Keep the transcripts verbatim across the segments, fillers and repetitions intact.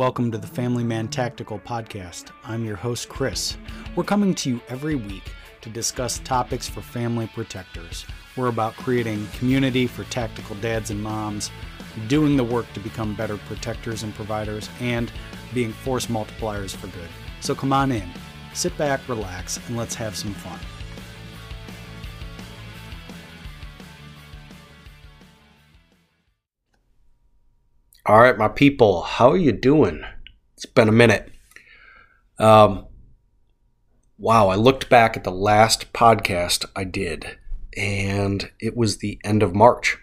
Welcome to the Family Man Tactical Podcast. I'm your host, Chris. We're coming to you every week to discuss topics for family protectors. We're about creating community for tactical dads and moms, doing the work to become better protectors and providers, and being force multipliers for good. So come on in, sit back, relax, and let's have some fun. All right, my people, how are you doing? It's been a minute. Um, wow, I looked back at the last podcast I did, and it was the end of March.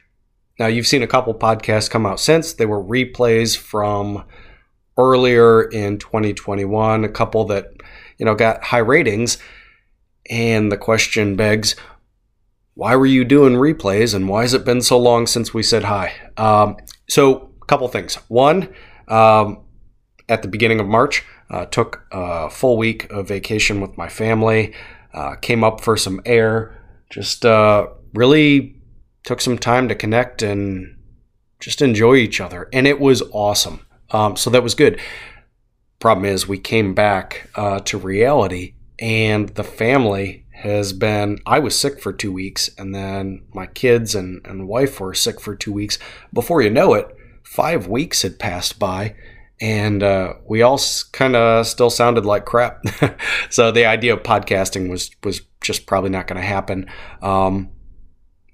Now, you've seen a couple podcasts come out since. They were replays from earlier in twenty twenty-one, a couple that, you know, got high ratings. And the question begs, why were you doing replays, and why has it been so long since we said hi? Um, so... Couple things. One, um, at the beginning of March, uh, took a full week of vacation with my family, uh, came up for some air, just uh, really took some time to connect and just enjoy each other. And it was awesome. Um, so that was good. Problem is, we came back uh, to reality, and the family has been, I was sick for two weeks, and then my kids and, and wife were sick for two weeks. Before you know it, Five weeks had passed by, and uh, we all s- kind of still sounded like crap. So the idea of podcasting was was just probably not going to happen. Um,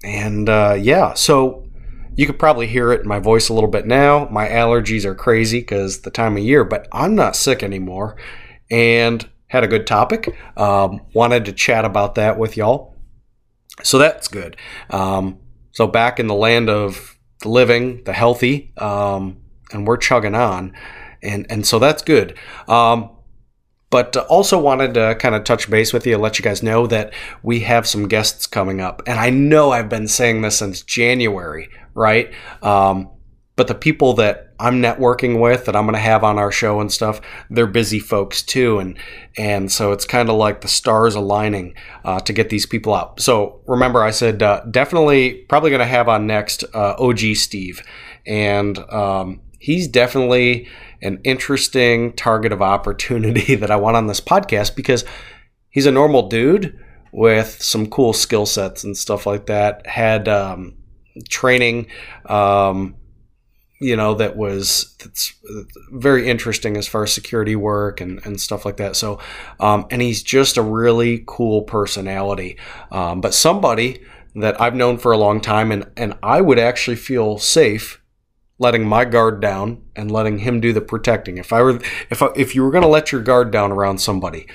and uh, yeah, so you could probably hear it in my voice a little bit now. My allergies are crazy because the time of year, but I'm not sick anymore, and had a good topic. Um, wanted to chat about that with y'all, so that's good. Um, so back in the land of the living, the healthy, um, and we're chugging on. And, and so that's good. Um, but also wanted to kind of touch base with you, let you guys know that we have some guests coming up. And I know I've been saying this since January, right? Um, but the people that I'm networking with, that I'm going to have on our show and stuff, they're busy folks too. And, and so it's kind of like the stars aligning uh, to get these people out. So remember, I said, uh, definitely probably going to have on next uh, O G Steve. And um, he's definitely an interesting target of opportunity that I want on this podcast because he's a normal dude with some cool skill sets and stuff like that. Had um, training, um, you know, that was that's very interesting as far as security work and, and stuff like that. So, um, and he's just a really cool personality, um, but somebody that I've known for a long time, and, and I would actually feel safe letting my guard down and letting him do the protecting. If I were, if I, if you were going to let your guard down around somebody,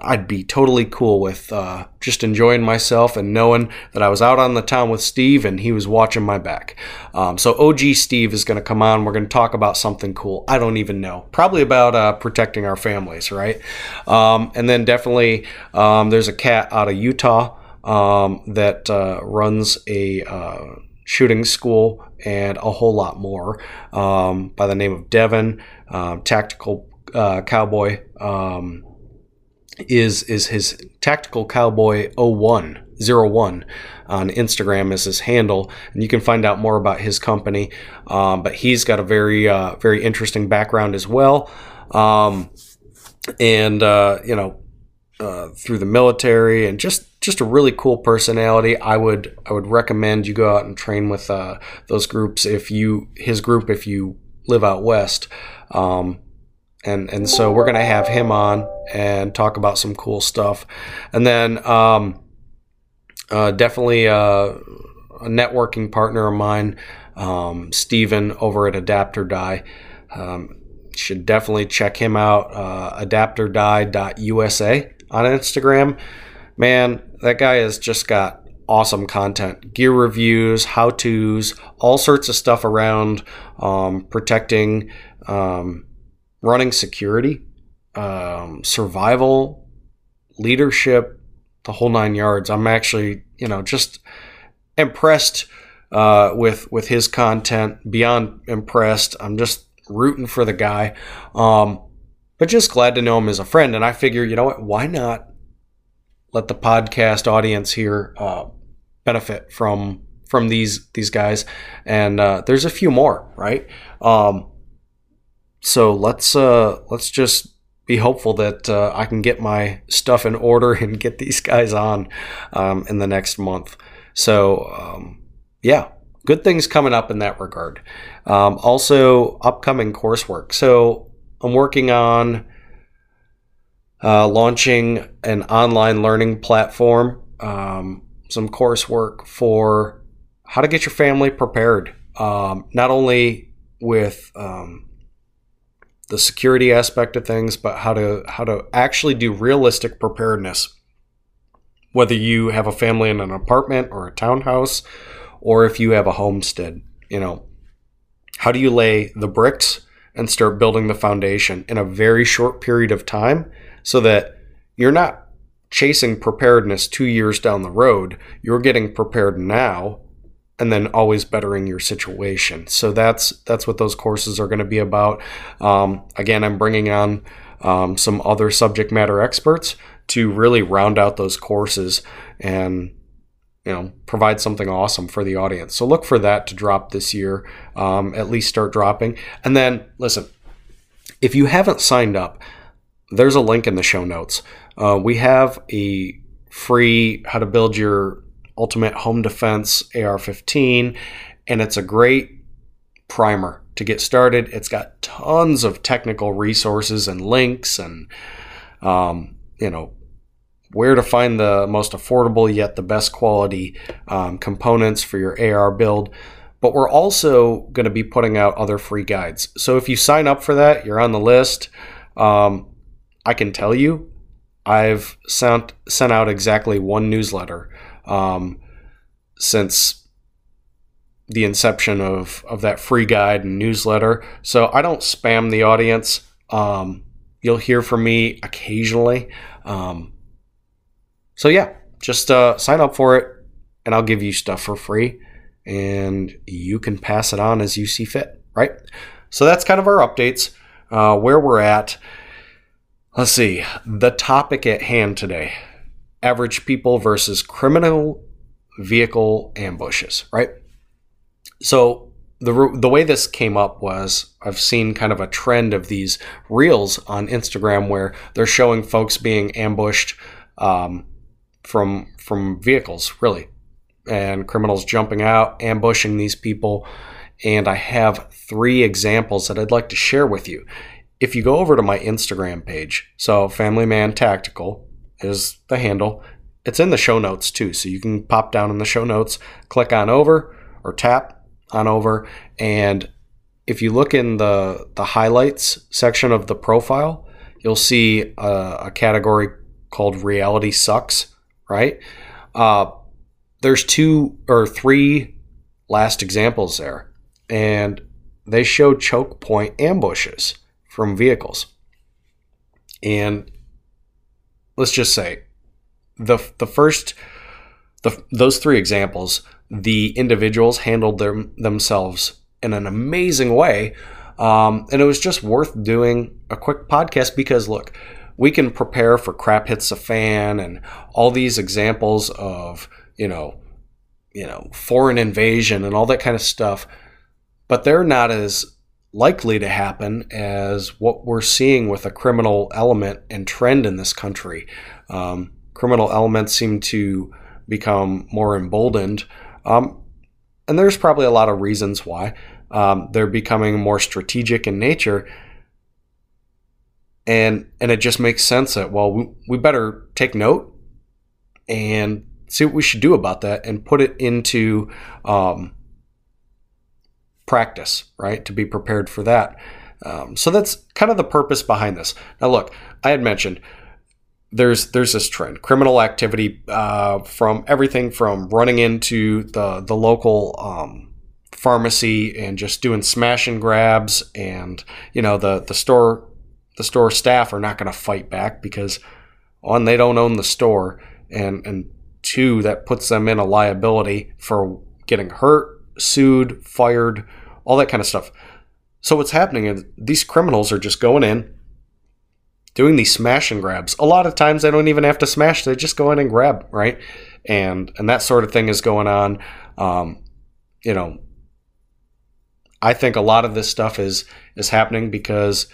I'd be totally cool with uh, just enjoying myself and knowing that I was out on the town with Steve and he was watching my back. Um, so O G Steve is going to come on. We're going to talk about something cool. I don't even know. Probably about uh, protecting our families, right? Um, and then definitely um, there's a cat out of Utah um, that uh, runs a uh, shooting school and a whole lot more um, by the name of Devin, um, Tactical uh, Cowboy. Um, is is his Tactical Cowboy oh one oh one on Instagram is his handle, and you can find out more about his company. Um, but he's got a very uh, very interesting background as well, um, and uh, you know uh, through the military, and just just a really cool personality. I would I would recommend you go out and train with uh, those groups if you his group if you live out west. Um, And and so we're going to have him on and talk about some cool stuff. And then um, uh, definitely uh, a networking partner of mine, um, Steven over at Adapt or Die. Um, should definitely check him out, uh, adapt or die dot U S A on Instagram. Man, that guy has just got awesome content, gear reviews, how-tos, all sorts of stuff around um, protecting um running security, um, survival, leadership, the whole nine yards. I'm actually, you know, just impressed uh, with with his content, beyond impressed. I'm just rooting for the guy, um, but just glad to know him as a friend. And I figure, you know what, why not let the podcast audience here uh, benefit from from these, these guys? And uh, there's a few more, right? Um, So let's uh, let's just be hopeful that uh, I can get my stuff in order and get these guys on um, in the next month. So um, yeah, good things coming up in that regard. Um, also, upcoming coursework. So I'm working on uh, launching an online learning platform, um, some coursework for how to get your family prepared, um, not only with um, the security aspect of things, but how to how to actually do realistic preparedness. Whether you have a family in an apartment or a townhouse, or if you have a homestead, you know, how do you lay the bricks and start building the foundation in a very short period of time so that you're not chasing preparedness two years down the road. You're getting prepared now and then always bettering your situation. So that's that's what those courses are going to be about. Um, again, I'm bringing on um, some other subject matter experts to really round out those courses and, you know, provide something awesome for the audience. So look for that to drop this year, um, at least start dropping. And then, listen, if you haven't signed up, there's a link in the show notes. Uh, we have a free how to build your ultimate home defense A R fifteen, and it's a great primer to get started. It's got tons of technical resources and links and, um, you know, where to find the most affordable yet the best quality um, components for your A R build. But we're also going to be putting out other free guides. So if you sign up for that, you're on the list. Um, I can tell you, I've sent sent out exactly one newsletter um, since the inception of, of that free guide and newsletter. So I don't spam the audience. Um, you'll hear from me occasionally. Um, So yeah, just uh, sign up for it, and I'll give you stuff for free, and you can pass it on as you see fit, right? So that's kind of our updates, uh, where we're at. Let's see, the topic at hand today, average people versus criminal vehicle ambushes, right? So the the way this came up was I've seen kind of a trend of these reels on Instagram where they're showing folks being ambushed um, from from vehicles, really, and criminals jumping out, ambushing these people. And I have three examples that I'd like to share with you. If you go over to my Instagram page, so Family Man Tactical is the handle. It's in the show notes too, so you can pop down in the show notes, click on over or tap on over, and if you look in the the highlights section of the profile, you'll see a, a category called Reality Sucks, right? Uh, there's two or three last examples there, and they show choke point ambushes from vehicles. And let's just say the the first, the those three examples, the individuals handled their, themselves in an amazing way, um, and it was just worth doing a quick podcast because, look, we can prepare for crap hits the fan and all these examples of, you know, you know, foreign invasion and all that kind of stuff, but they're not as likely to happen as what we're seeing with a criminal element and trend in this country. Um, criminal elements seem to become more emboldened, um, and there's probably a lot of reasons why. Um, they're becoming more strategic in nature. And and it just makes sense that, well, we, we better take note and see what we should do about that and put it into um, practice, right, to be prepared for that. Um, so that's kind of the purpose behind this. Now, look, I had mentioned there's there's this trend, criminal activity uh, from everything from running into the, the local um, pharmacy and just doing smash and grabs and, you know, the, the store... The store staff are not going to fight back because, one, they don't own the store, and, and two, that puts them in a liability for getting hurt, sued, fired, all that kind of stuff. So what's happening is these criminals are just going in, doing these smash and grabs. A lot of times they don't even have to smash. They just go in and grab, right? And and that sort of thing is going on. Um, you know, I think a lot of this stuff is is happening because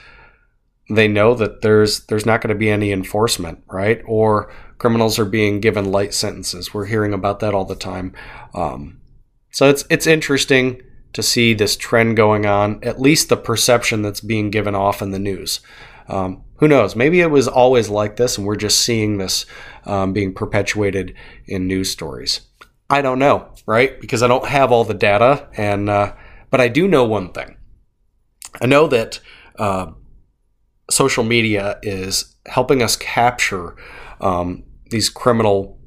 they know that there's there's not going to be any enforcement, right? Or criminals are being given light sentences. We're hearing about that all the time. Um, so it's it's interesting to see this trend going on, at least the perception that's being given off in the news. Um, who knows? Maybe it was always like this, and we're just seeing this um, being perpetuated in news stories. I don't know, right? Because I don't have all the data, and uh, but I do know one thing. I know that uh, social media is helping us capture um, these criminal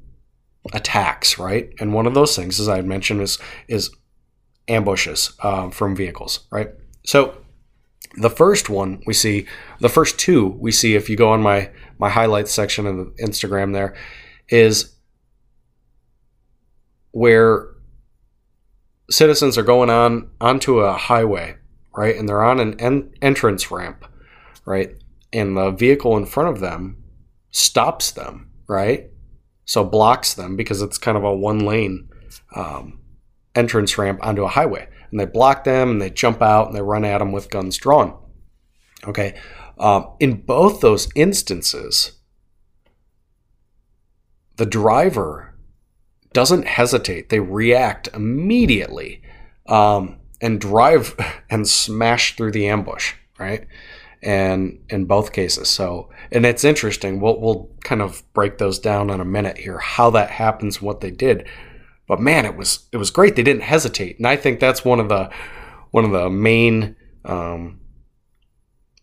attacks, right? And one of those things, as I had mentioned, is is ambushes uh, from vehicles, right? So the first one we see, the first two we see, if you go on my my highlights section of Instagram there, is where citizens are going on onto a highway, right? And they're on an en- entrance ramp, right? And the vehicle in front of them stops them, right? So blocks them because it's kind of a one lane um, entrance ramp onto a highway, and they block them and they jump out and they run at them with guns drawn. Okay. Um, in both those instances, the driver doesn't hesitate. They react immediately um, and drive and smash through the ambush, right? And in both cases. So, and it's interesting. We'll, we'll kind of break those down in a minute here, how that happens, what they did. But man, it was it was great. They didn't hesitate, and I think that's one of the one of the main um,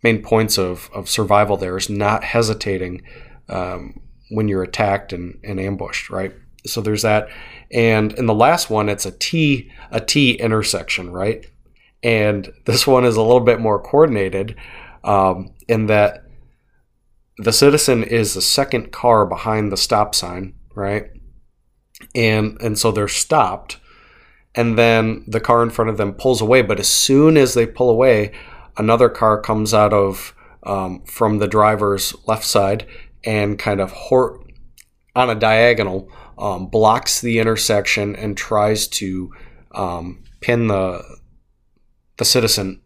main points of, of survival. There is not hesitating um, when you're attacked and, and ambushed, right? So there's that, and in the last one, it's a T a T intersection, right? And this one is a little bit more coordinated um, in that the citizen is the second car behind the stop sign, right? And and so they're stopped, and then the car in front of them pulls away. But as soon as they pull away, another car comes out of um, from the driver's left side and kind of hor- on a diagonal um, blocks the intersection and tries to um, pin the the citizen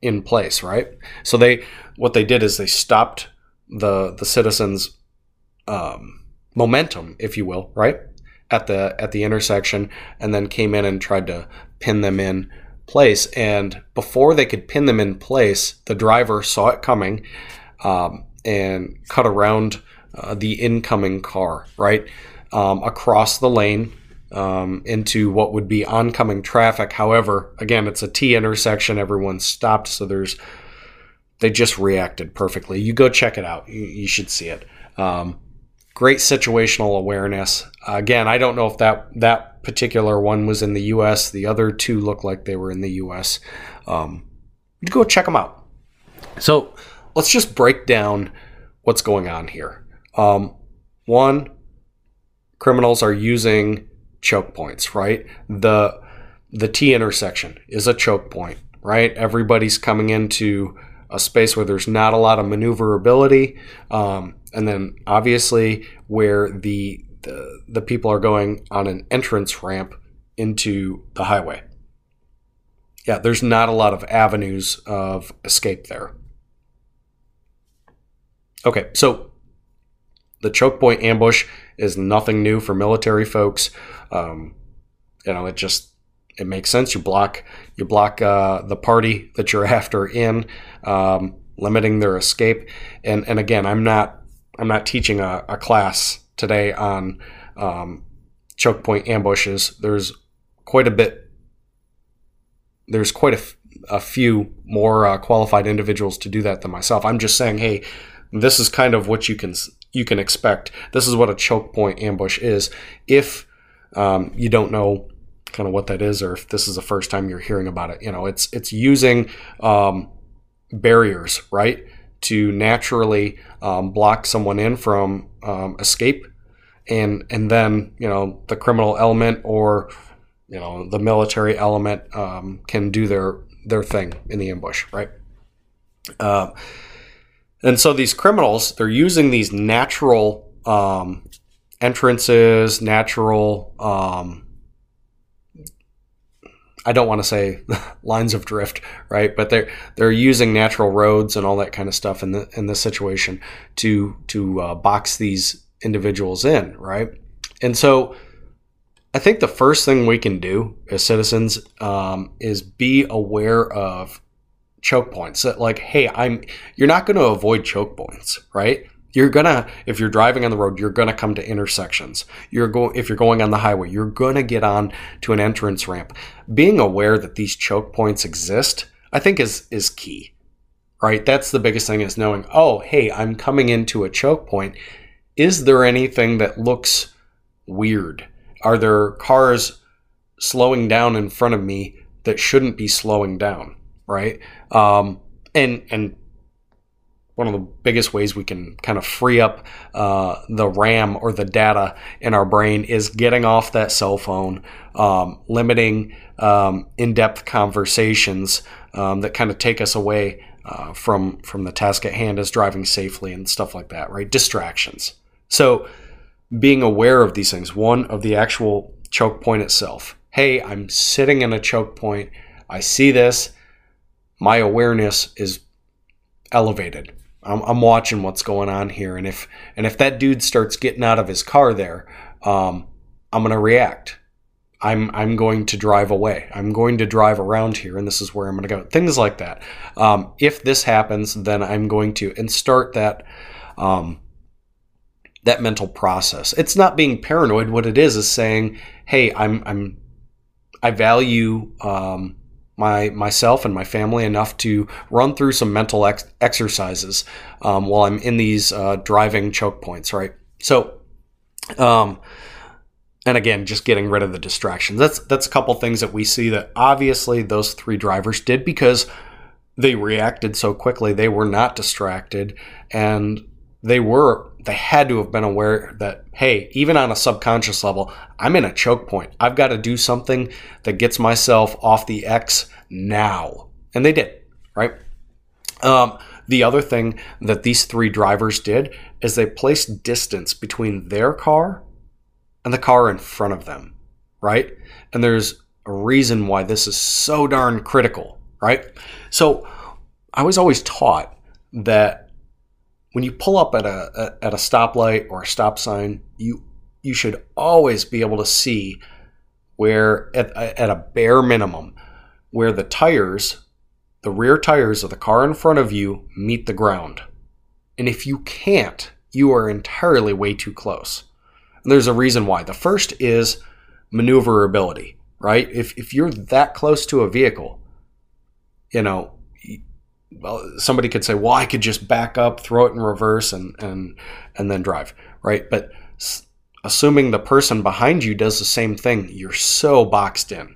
in place. Right. So they what they did is they stopped the the citizen's um, momentum, if you will. Right. at the at the intersection, and then came in and tried to pin them in place. And before they could pin them in place, the driver saw it coming um, and cut around uh, the incoming car, right, um, across the lane um, into what would be oncoming traffic. However, again, it's a T intersection. Everyone's stopped, so there's they just reacted perfectly. You go check it out. You, you should see it. Um, Great situational awareness. Again, I don't know if that, that particular one was in the U S. The other two look like they were in the U S. Um, go check them out. So let's just break down what's going on here. Um, one, criminals are using choke points, right? The the T intersection is a choke point, right? Everybody's coming into a space where there's not a lot of maneuverability. Um, and then obviously where the, the the people are going on an entrance ramp into the highway. Yeah, there's not a lot of avenues of escape there. Okay, so the choke point ambush is nothing new for military folks. Um, you know, it just it makes sense. You block you block uh, the party that you're after in, um, limiting their escape. And and again, I'm not. I'm not teaching a, a class today on um, choke point ambushes. There's quite a bit, there's quite a, f- a few more uh, qualified individuals to do that than myself. I'm just saying, hey, this is kind of what you can you can expect. This is what a choke point ambush is. If um, you don't know kind of what that is, or if this is the first time you're hearing about it, you know, it's it's using um, barriers, right? To naturally um, block someone in from um, escape, and and then you know the criminal element or you know the military element um, can do their their thing in the ambush, right? Uh, and so these criminals, they're using these natural um, entrances, natural um, I don't want to say lines of drift, right? But they're they're using natural roads and all that kind of stuff in the in this situation to to uh, box these individuals in, right? And so I think the first thing we can do as citizens um, is be aware of choke points. That like, hey, I'm you're not going to avoid choke points, right? You're gonna, if you're driving on the road, you're gonna come to intersections. You're go if you're going on the highway, you're gonna get on to an entrance ramp. Being aware that these choke points exist, I think is is key, right? That's the biggest thing, is knowing, oh, hey, I'm coming into a choke point. Is there anything that looks weird? Are there cars slowing down in front of me that shouldn't be slowing down, right? Um, and and. One of the biggest ways we can kind of free up uh, the RAM or the data in our brain is getting off that cell phone, um, limiting um, in-depth conversations um, that kind of take us away uh, from from the task at hand, as driving safely and stuff like that, right? Distractions. So being aware of these things, one, of the actual choke point itself. Hey, I'm sitting in a choke point. I see this. My awareness is elevated. I'm, I'm watching what's going on here, and if and if that dude starts getting out of his car there, um, I'm going to react. I'm I'm going to drive away. I'm going to drive around here, and this is where I'm going to go. Things like that. Um, if this happens, then I'm going to and start that um, that mental process. It's not being paranoid. What it is is saying, hey, I'm I'm I value. Um, My myself and my family enough to run through some mental ex- exercises um, while I'm in these uh, driving choke points, right? So, um, and again, just getting rid of the distractions. That's that's a couple things that we see that obviously those three drivers did, because they reacted so quickly. They were not distracted, and they were they had to have been aware that, hey, even on a subconscious level, I'm in a choke point. I've got to do something that gets myself off the X now. And they did, right? Um, the other thing that these three drivers did is they placed distance between their car and the car in front of them, right? And there's a reason why this is so darn critical, right? So I was always taught that when you pull up at a at a stoplight or a stop sign, you you should always be able to see where, at, at a bare minimum, where the tires, the rear tires of the car in front of you meet the ground. And if you can't, you are entirely way too close. And there's a reason why. The first is maneuverability, right? If if you're that close to a vehicle, you know, well, somebody could say, well, I could just back up, throw it in reverse, and and and then drive, right? But assuming the person behind you does the same thing, you're so boxed in.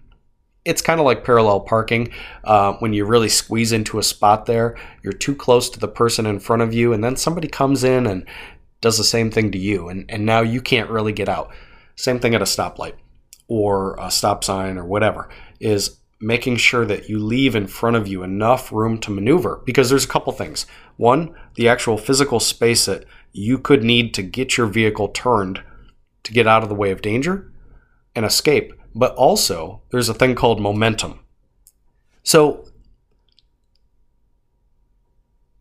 It's kind of like parallel parking. Uh, when you really squeeze into a spot there, you're too close to the person in front of you, and then somebody comes in and does the same thing to you, and, and now you can't really get out. Same thing at a stoplight or a stop sign or whatever, is making sure that you leave in front of you enough room to maneuver, because there's a couple things. One, the actual physical space that you could need to get your vehicle turned to get out of the way of danger and escape. But also, there's a thing called momentum. So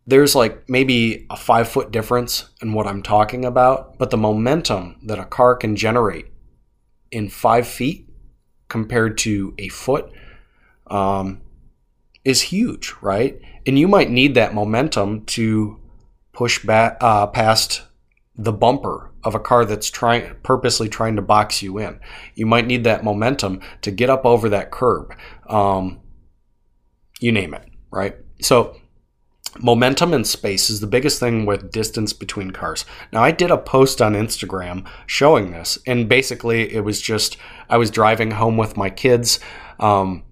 there's like maybe a five foot difference in what I'm talking about, but the momentum that a car can generate in five feet compared to a foot Um, is huge, right? And you might need that momentum to push back uh, past the bumper of a car that's trying, purposely trying to box you in. You might need that momentum to get up over that curb. Um, you name it, right? So momentum in space is the biggest thing with distance between cars. Now, I did a post on Instagram showing this, and basically it was just, I was driving home with my kids, um,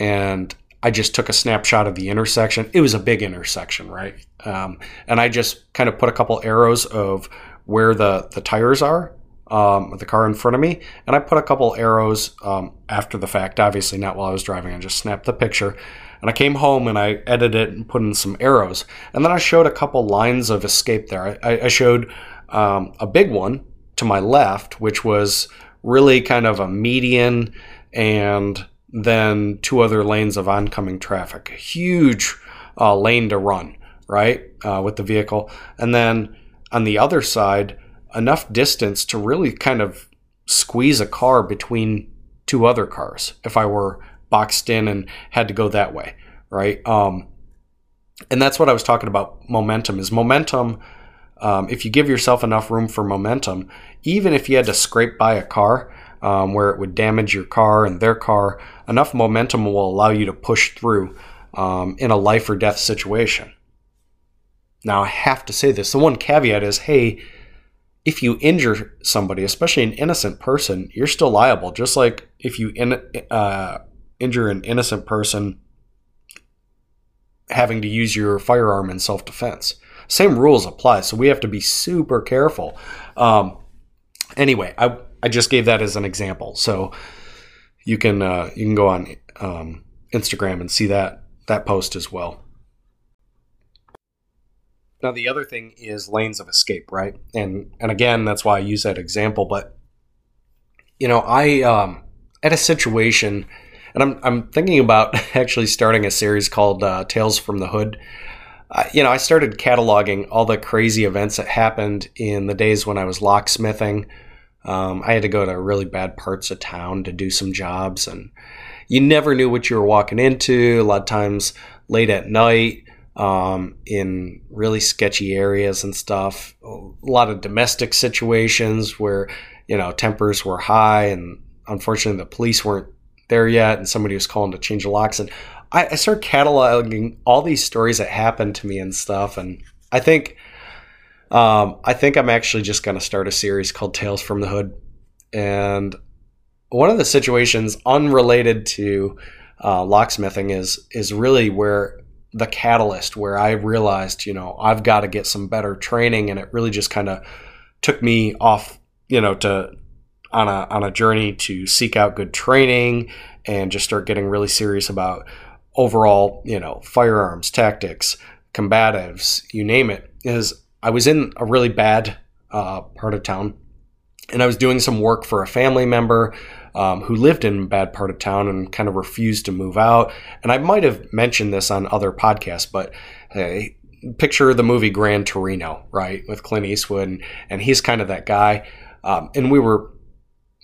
and I just took a snapshot of the intersection. It was a big intersection, right? Um, and I just kind of put a couple arrows of where the, the tires are, um, the car in front of me. And I put a couple arrows um, after the fact, obviously not while I was driving. I just snapped the picture. And I came home and I edited it and put in some arrows. And then I showed a couple lines of escape there. I, I showed um, a big one to my left, which was really kind of a median and than two other lanes of oncoming traffic. Huge uh, lane to run, right, uh, with the vehicle. And then on the other side, enough distance to really kind of squeeze a car between two other cars if I were boxed in and had to go that way, right? Um, and that's what I was talking about, momentum. Is momentum, um, if you give yourself enough room for momentum, even if you had to scrape by a car um, where it would damage your car and their car, enough momentum will allow you to push through um, in a life or death situation. Now, I have to say this. The one caveat is, hey, if you injure somebody, especially an innocent person, you're still liable. Just like if you in, uh, injure an innocent person having to use your firearm in self-defense. Same rules apply, so we have to be super careful. Um, anyway, I, I just gave that as an example. So you can uh, you can go on um, Instagram and see that that post as well. Now, the other thing is lanes of escape, right? And and again, that's why I use that example. But, you know, I um, had a situation, and I'm I'm thinking about actually starting a series called uh, Tales from the Hood. Uh, you know, I started cataloging all the crazy events that happened in the days when I was locksmithing. Um, I had to go to really bad parts of town to do some jobs, and you never knew what you were walking into. A lot of times late at night, Um, in really sketchy areas and stuff. A lot of domestic situations where, you know, tempers were high and unfortunately the police weren't there yet and somebody was calling to change the locks. And I, I started cataloging all these stories that happened to me and stuff. And I think um, I think I'm actually just going to start a series called Tales from the Hood. And one of the situations unrelated to uh, locksmithing is is really where the catalyst where I realized, you know, I've got to get some better training, and it really just kind of took me off, you know, to on a on a journey to seek out good training and just start getting really serious about overall, you know, firearms, tactics, combatives, you name it. Is I was in a really bad uh, part of town, and I was doing some work for a family member Um, who lived in a bad part of town and kind of refused to move out. And I might have mentioned this on other podcasts, but hey, picture the movie Gran Torino, right, with Clint Eastwood, and, and he's kind of that guy. Um, and we were,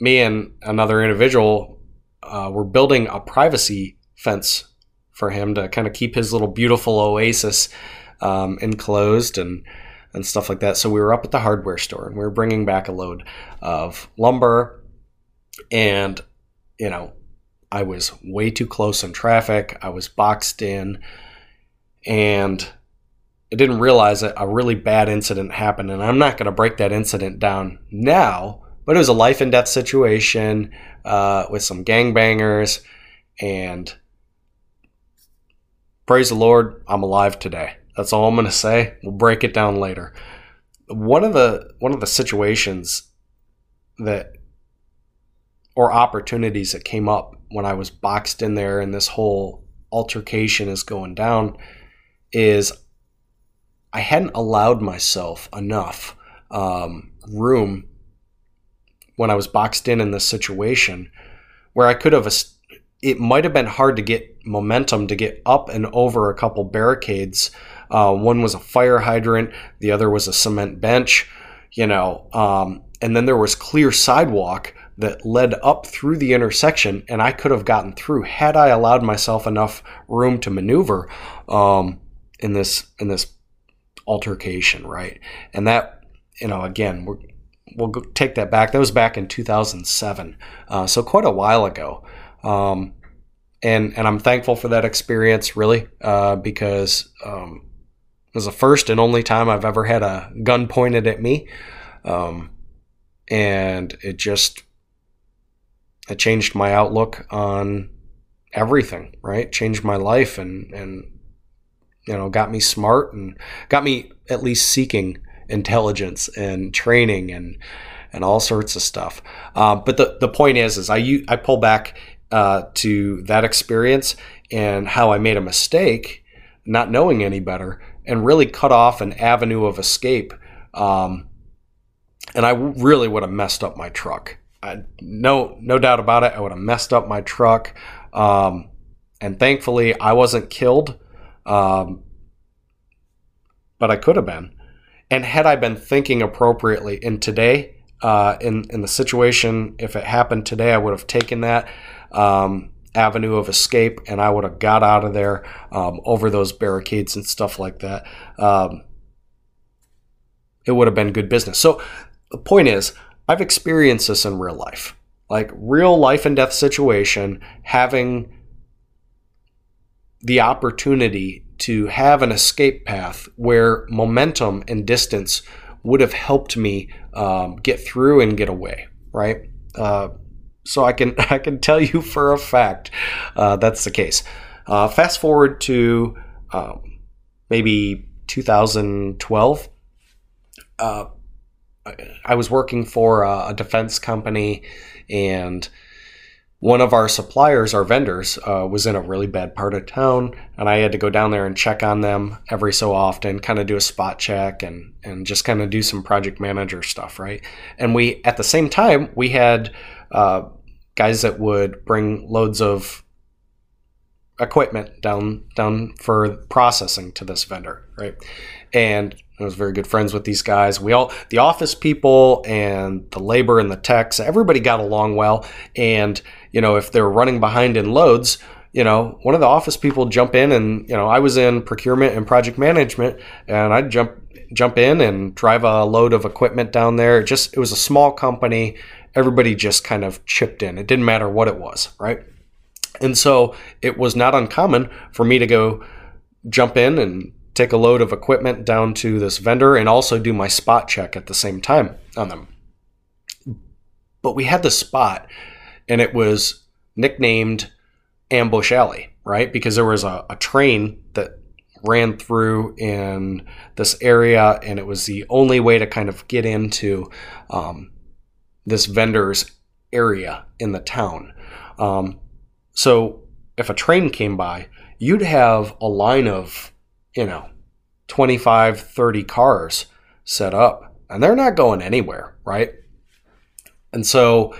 me and another individual, uh, were building a privacy fence for him to kind of keep his little beautiful oasis um, enclosed and and stuff like that. So we were up at the hardware store, and we were bringing back a load of lumber. And, you know, I was way too close in traffic. I was boxed in, and I didn't realize that a really bad incident happened. And I'm not going to break that incident down now, but it was a life and death situation uh, with some gangbangers. And praise the Lord, I'm alive today. That's all I'm going to say. We'll break it down later. One of the one of the situations that or opportunities that came up when I was boxed in there and this whole altercation is going down is I hadn't allowed myself enough um, room when I was boxed in in this situation where I could have, it might have been hard to get momentum to get up and over a couple barricades. Uh, one was a fire hydrant. The other was a cement bench, you know, um, and then there was clear sidewalk that led up through the intersection, and I could have gotten through had I allowed myself enough room to maneuver um, in this in this altercation, right? And that, you know, again, we're, we'll go take that back. That was back in two thousand seven, uh, so quite a while ago. Um, and and I'm thankful for that experience, really, uh, because um, it was the first and only time I've ever had a gun pointed at me, um, and it just it changed my outlook on everything, right? Changed my life and, and, you know, got me smart and got me at least seeking intelligence and training and, and all sorts of stuff. Uh, but the, the point is, is I, I pull back uh, to that experience and how I made a mistake, not knowing any better, and really cut off an avenue of escape. Um, and I really would have messed up my truck. I, no, no doubt about it. I would have messed up my truck. Um, and thankfully, I wasn't killed, um, but I could have been. And had I been thinking appropriately, and today, uh, in, in the situation, if it happened today, I would have taken that um, avenue of escape, and I would have got out of there um, over those barricades and stuff like that. Um, it would have been good business. So the point is, I've experienced this in real life. Like, real life and death situation, having the opportunity to have an escape path where momentum and distance would have helped me um, get through and get away, right? Uh, so I can I can tell you for a fact uh, that's the case. Uh, fast forward to um, maybe two thousand twelve. Uh, I was working for a defense company, and one of our suppliers, our vendors, uh, was in a really bad part of town, and I had to go down there and check on them every so often, kind of do a spot check and and just kind of do some project manager stuff, right? And we, at the same time, we had uh, guys that would bring loads of equipment down down for processing to this vendor, right? And I was very good friends with these guys. We all, the office people and the labor and the techs, everybody got along well. And, you know, if they're running behind in loads, you know, one of the office people jump in and, you know, I was in procurement and project management, and I'd jump, jump in and drive a load of equipment down there. It just, it was a small company. Everybody just kind of chipped in. It didn't matter what it was, right? And so it was not uncommon for me to go jump in and take a load of equipment down to this vendor and also do my spot check at the same time on them. But we had the spot, and it was nicknamed Ambush Alley, right? Because there was a, a train that ran through in this area, and it was the only way to kind of get into um, this vendor's area in the town. Um, so if a train came by, you'd have a line of, you know, twenty-five, thirty cars set up, and they're not going anywhere, right? And so,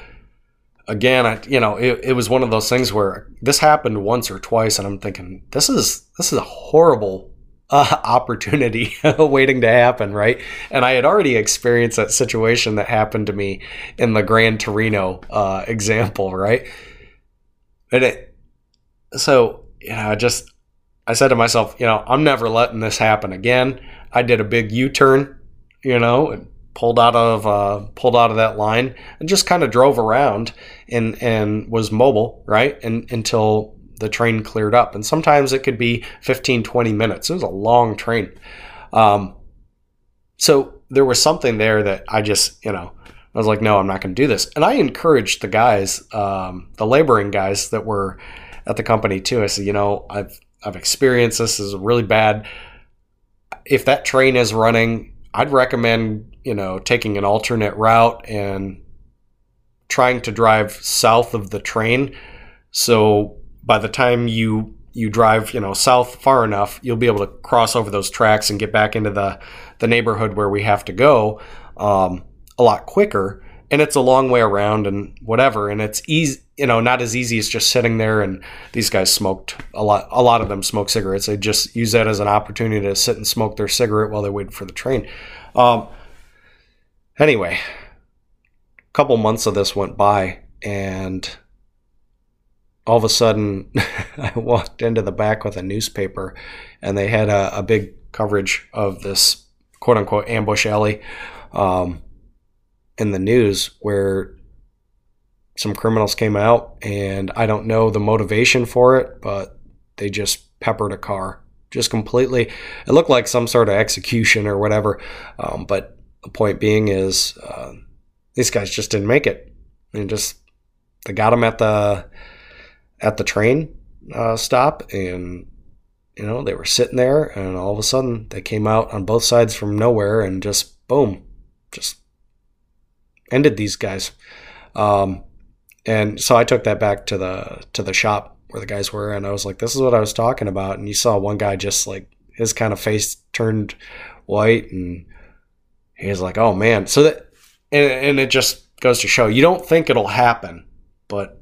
again, I, you know, it, it was one of those things where this happened once or twice, and I'm thinking, this is this is a horrible uh, opportunity waiting to happen, right? And I had already experienced that situation that happened to me in the Gran Torino uh, example, right? And it, so, you know, I just, I said to myself, you know, I'm never letting this happen again. I did a big U-turn, you know, and pulled out of uh, pulled out of that line and just kind of drove around and and was mobile, right, and until the train cleared up. And sometimes it could be fifteen, twenty minutes. It was a long train. Um, so there was something there that I just, you know, I was like, no, I'm not going to do this. And I encouraged the guys, um, the laboring guys that were at the company too. I said, you know, I've I've experienced this. This is really bad. If that train is running, I'd recommend, you know, taking an alternate route and trying to drive south of the train. So by the time you you drive, you know, south far enough, you'll be able to cross over those tracks and get back into the, the neighborhood where we have to go um, a lot quicker. And it's a long way around and whatever. And it's easy, you know, not as easy as just sitting there. And these guys smoked a lot. A lot of them smoked cigarettes. They just use that as an opportunity to sit and smoke their cigarette while they waited for the train. Um, anyway, a couple months of this went by, and all of a sudden I walked into the back with a newspaper, and they had a, a big coverage of this quote unquote ambush alley. Um, in the news, where some criminals came out, and I don't know the motivation for it, but they just peppered a car, just completely. It looked like some sort of execution or whatever. Um, but the point being is, uh, these guys just didn't make it. And just, they got them at the, at the train uh, stop, and, you know, they were sitting there, and all of a sudden they came out on both sides from nowhere and just boom, just ended these guys. Um, and so I took that back to the to the shop where the guys were, and I was like, this is what I was talking about. And you saw one guy just like, his kind of face turned white, and he was like, oh man. So that, and, and it just goes to show, you don't think it'll happen, but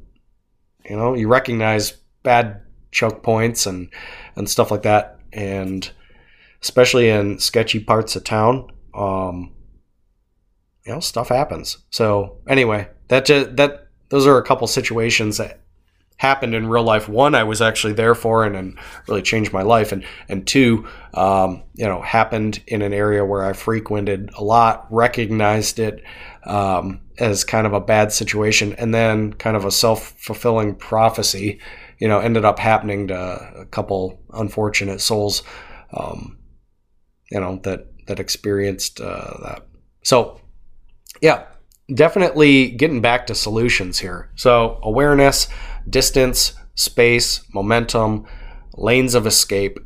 You know, you recognize bad choke points and, and stuff like that. And especially in sketchy parts of town, um, you know, stuff happens. So anyway, that just, that those are a couple situations that happened in real life. One, I was actually there for and, and really changed my life. And, and two, um, you know, happened in an area where I frequented a lot, recognized it um, as kind of a bad situation, and then kind of a self-fulfilling prophecy, you know, ended up happening to a couple unfortunate souls, um, you know, that, that experienced uh, that. So yeah, definitely getting back to solutions here. So awareness, distance, space, momentum, lanes of escape.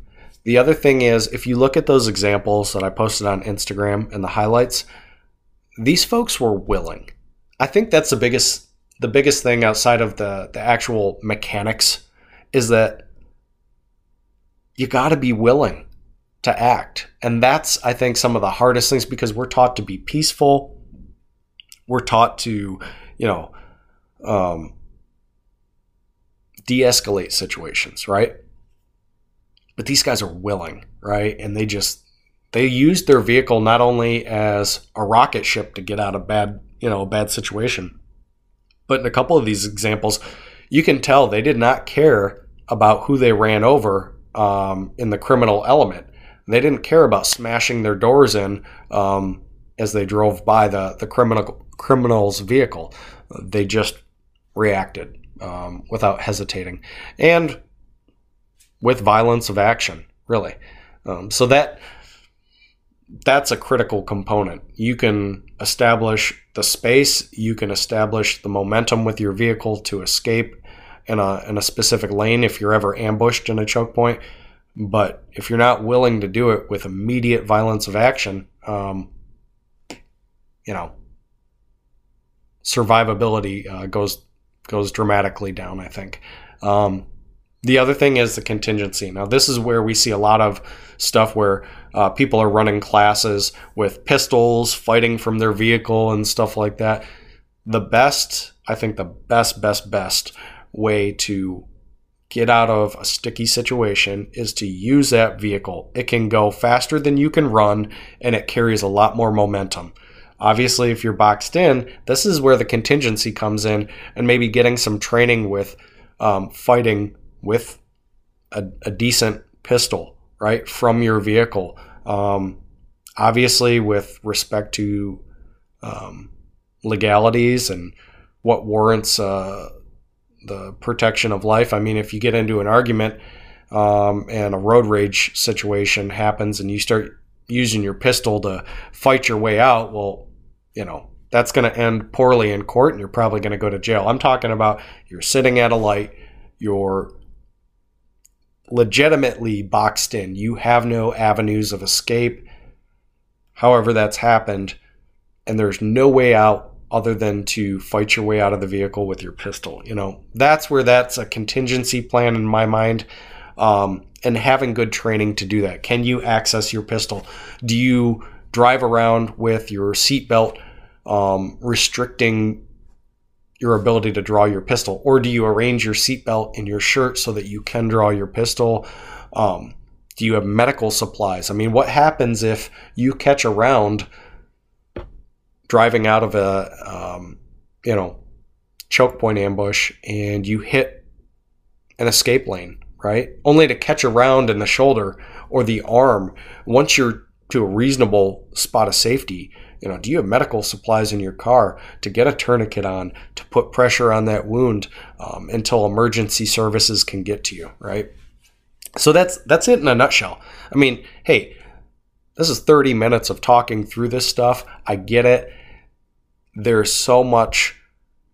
The other thing is, if you look at those examples that I posted on Instagram and the highlights, these folks were willing. I think that's the biggest the biggest thing outside of the, the actual mechanics is that you got to be willing to act. And that's, I think, some of the hardest things, because we're taught to be peaceful. We're taught to, you know, um, de-escalate situations, right? But these guys are willing, right? And they just, they used their vehicle not only as a rocket ship to get out of bad, you know, a bad situation, but in a couple of these examples, you can tell they did not care about who they ran over um, in the criminal element. They didn't care about smashing their doors in um, as they drove by the, the criminal criminal's vehicle. They just reacted um, without hesitating and with violence of action, really. Um, so that that's a critical component. You can establish the space, you can establish the momentum with your vehicle to escape in a, in a specific lane if you're ever ambushed in a choke point. But if you're not willing to do it with immediate violence of action, um, you know, survivability uh, goes goes dramatically down, I think. Um, the other thing is the contingency. Now, this is where we see a lot of stuff where uh, people are running classes with pistols, fighting from their vehicle and stuff like that. The best, I think the best, best, best way to get out of a sticky situation is to use that vehicle. It can go faster than you can run, and it carries a lot more momentum. Obviously, if you're boxed in, this is where the contingency comes in, and maybe getting some training with um, fighting with a, a decent pistol, right, from your vehicle. Um, obviously, with respect to um, legalities and what warrants uh, the protection of life. I mean, if you get into an argument um, and a road rage situation happens and you start using your pistol to fight your way out, well, you know, that's going to end poorly in court and you're probably going to go to jail. I'm talking about you're sitting at a light, you're legitimately boxed in, you have no avenues of escape, however that's happened, and there's no way out other than to fight your way out of the vehicle with your pistol. You know, that's where that's a contingency plan in my mind, um, and having good training to do that. Can you access your pistol? Do you drive around with your seatbelt um, restricting your ability to draw your pistol? Or do you arrange your seatbelt in your shirt so that you can draw your pistol? Um, do you have medical supplies? I mean, what happens if you catch a round driving out of a, um, you know, choke point ambush and you hit an escape lane, right? Only to catch a round in the shoulder or the arm. Once you're to a reasonable spot of safety, you know, do you have medical supplies in your car to get a tourniquet on, to put pressure on that wound um, until emergency services can get to you, right? So that's, that's it in a nutshell. I mean, hey, this is thirty minutes of talking through this stuff. I get it. There's so much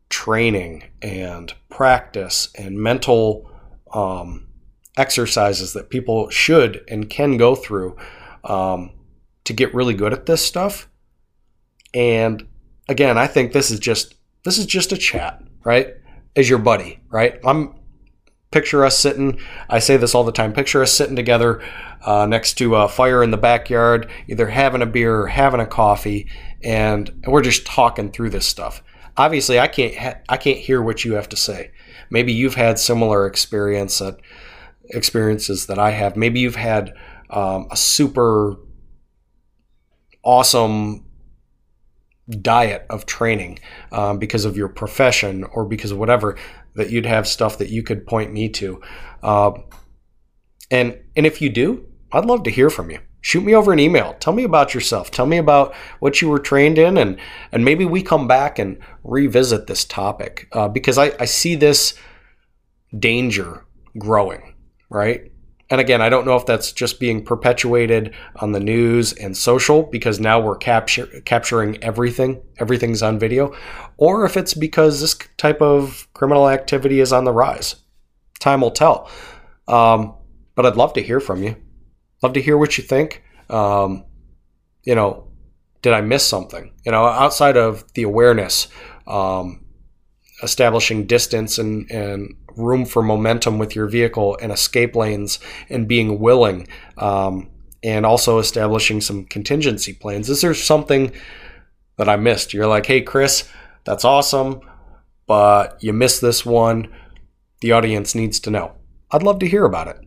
training and practice and mental um, exercises that people should and can go through um, to get really good at this stuff. And again, I think this is just this is just a chat, right? As your buddy, right? I'm picture us sitting. I say this all the time. Picture us sitting together uh, next to a fire in the backyard, either having a beer or having a coffee, and we're just talking through this stuff. obviously I can't ha- I can't hear what you have to say. Maybe you've had similar experience that, experiences that I have. Maybe you've had um, a super awesome diet of training um, because of your profession or because of whatever, that you'd have stuff that you could point me to. Uh, and and if you do, I'd love to hear from you. Shoot me over an email. Tell me about yourself. Tell me about what you were trained in, and and maybe we come back and revisit this topic uh, because I, I see this danger growing, right? And again, I don't know if that's just being perpetuated on the news and social because now we're capture, capturing everything. Everything's on video. Or if it's because this type of criminal activity is on the rise. Time will tell. Um, but I'd love to hear from you. Love to hear what you think. Um, you know, did I miss something? You know, outside of the awareness, um, establishing distance and, and room for momentum with your vehicle and escape lanes and being willing, um, and also establishing some contingency plans. Is there something that I missed? You're like, hey, Chris, that's awesome, but you missed this one. The audience needs to know. I'd love to hear about it.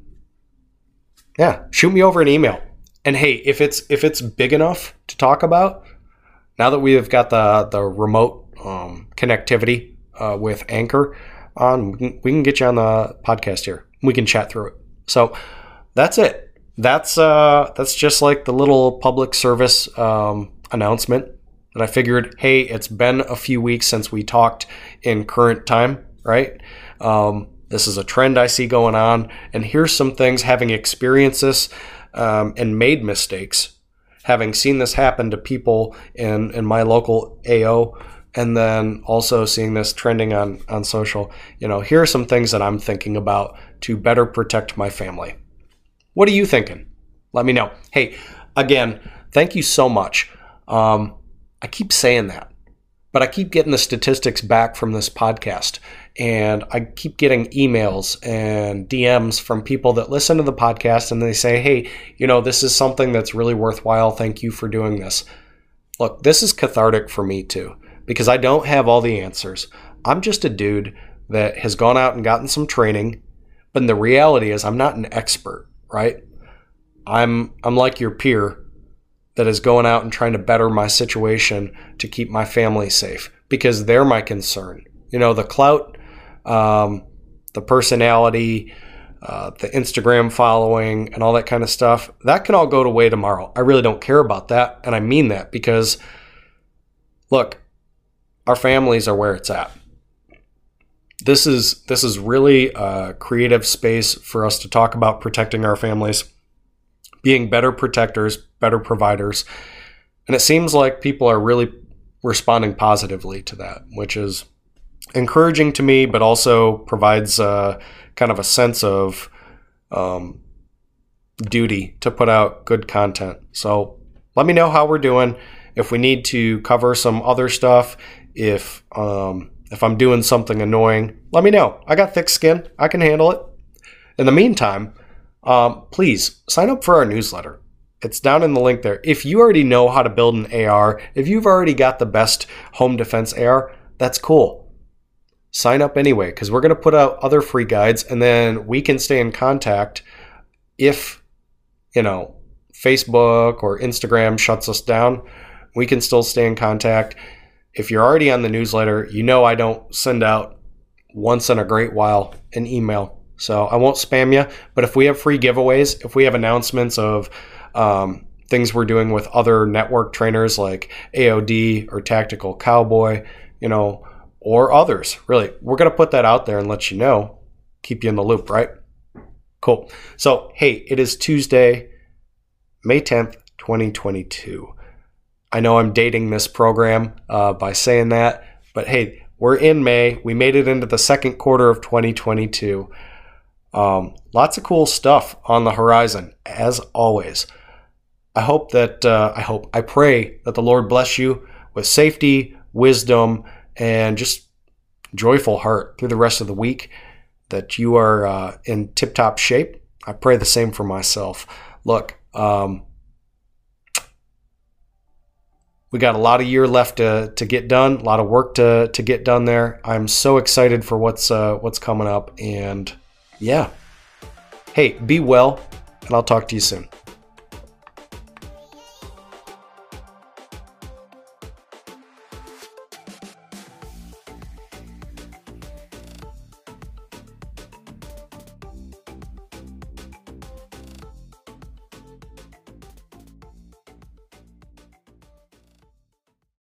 Yeah, shoot me over an email. And hey, if it's if it's big enough to talk about, now that we have got the, the remote um, connectivity uh, with Anchor on, we can, we can get you on the podcast here. We can chat through it. So that's it. That's uh, that's just like the little public service um, announcement that I figured, hey, it's been a few weeks since we talked in current time, right? Um, this is a trend I see going on. And here's some things, having experienced this um, and made mistakes, having seen this happen to people in, in my local A O, and then also seeing this trending on, on social. You know, here are some things that I'm thinking about to better protect my family. What are you thinking? Let me know. Hey, again, thank you so much. Um, I keep saying that, but I keep getting the statistics back from this podcast, and I keep getting emails and D Ms from people that listen to the podcast, and they say, hey, you know, this is something that's really worthwhile. Thank you for doing this. Look, this is cathartic for me too, because I don't have all the answers. I'm just a dude that has gone out and gotten some training, but the reality is I'm not an expert, right? I'm I'm like your peer that is going out and trying to better my situation to keep my family safe, because they're my concern. You know, the clout, um, the personality, uh, the Instagram following, and all that kind of stuff, that can all go away tomorrow. I really don't care about that, and I mean that, because, look, our families are where it's at. This is this is really a creative space for us to talk about protecting our families, being better protectors, better providers. And it seems like people are really responding positively to that, which is encouraging to me, but also provides a, kind of a sense of um, duty to put out good content. So let me know how we're doing. If we need to cover some other stuff, if um, if I'm doing something annoying, let me know. I got thick skin. I can handle it. In the meantime, um, please sign up for our newsletter. It's down in the link there. If you already know how to build an A R, if you've already got the best home defense A R, that's cool. Sign up anyway, because we're going to put out other free guides, and then we can stay in contact if, you know, Facebook or Instagram shuts us down. We can still stay in contact. If you're already on the newsletter, you know I don't send out once in a great while an email. So I won't spam you. But if we have free giveaways, if we have announcements of um, things we're doing with other network trainers like A O D or Tactical Cowboy, you know, or others, really, we're going to put that out there and let you know. Keep you in the loop, right? Cool. So, hey, it is Tuesday, May tenth, twenty twenty-two. I know I'm dating this program uh, by saying that, but hey, we're in May. We made it into the second quarter of twenty twenty-two. Um, lots of cool stuff on the horizon, as always. I hope that, uh, I hope, I pray that the Lord bless you with safety, wisdom, and just joyful heart through the rest of the week, that you are uh, in tip-top shape. I pray the same for myself. Look, um, We got a lot of year left to, to get done, a lot of work to, to get done there. I'm so excited for what's uh, what's coming up. And yeah, hey, be well, and I'll talk to you soon.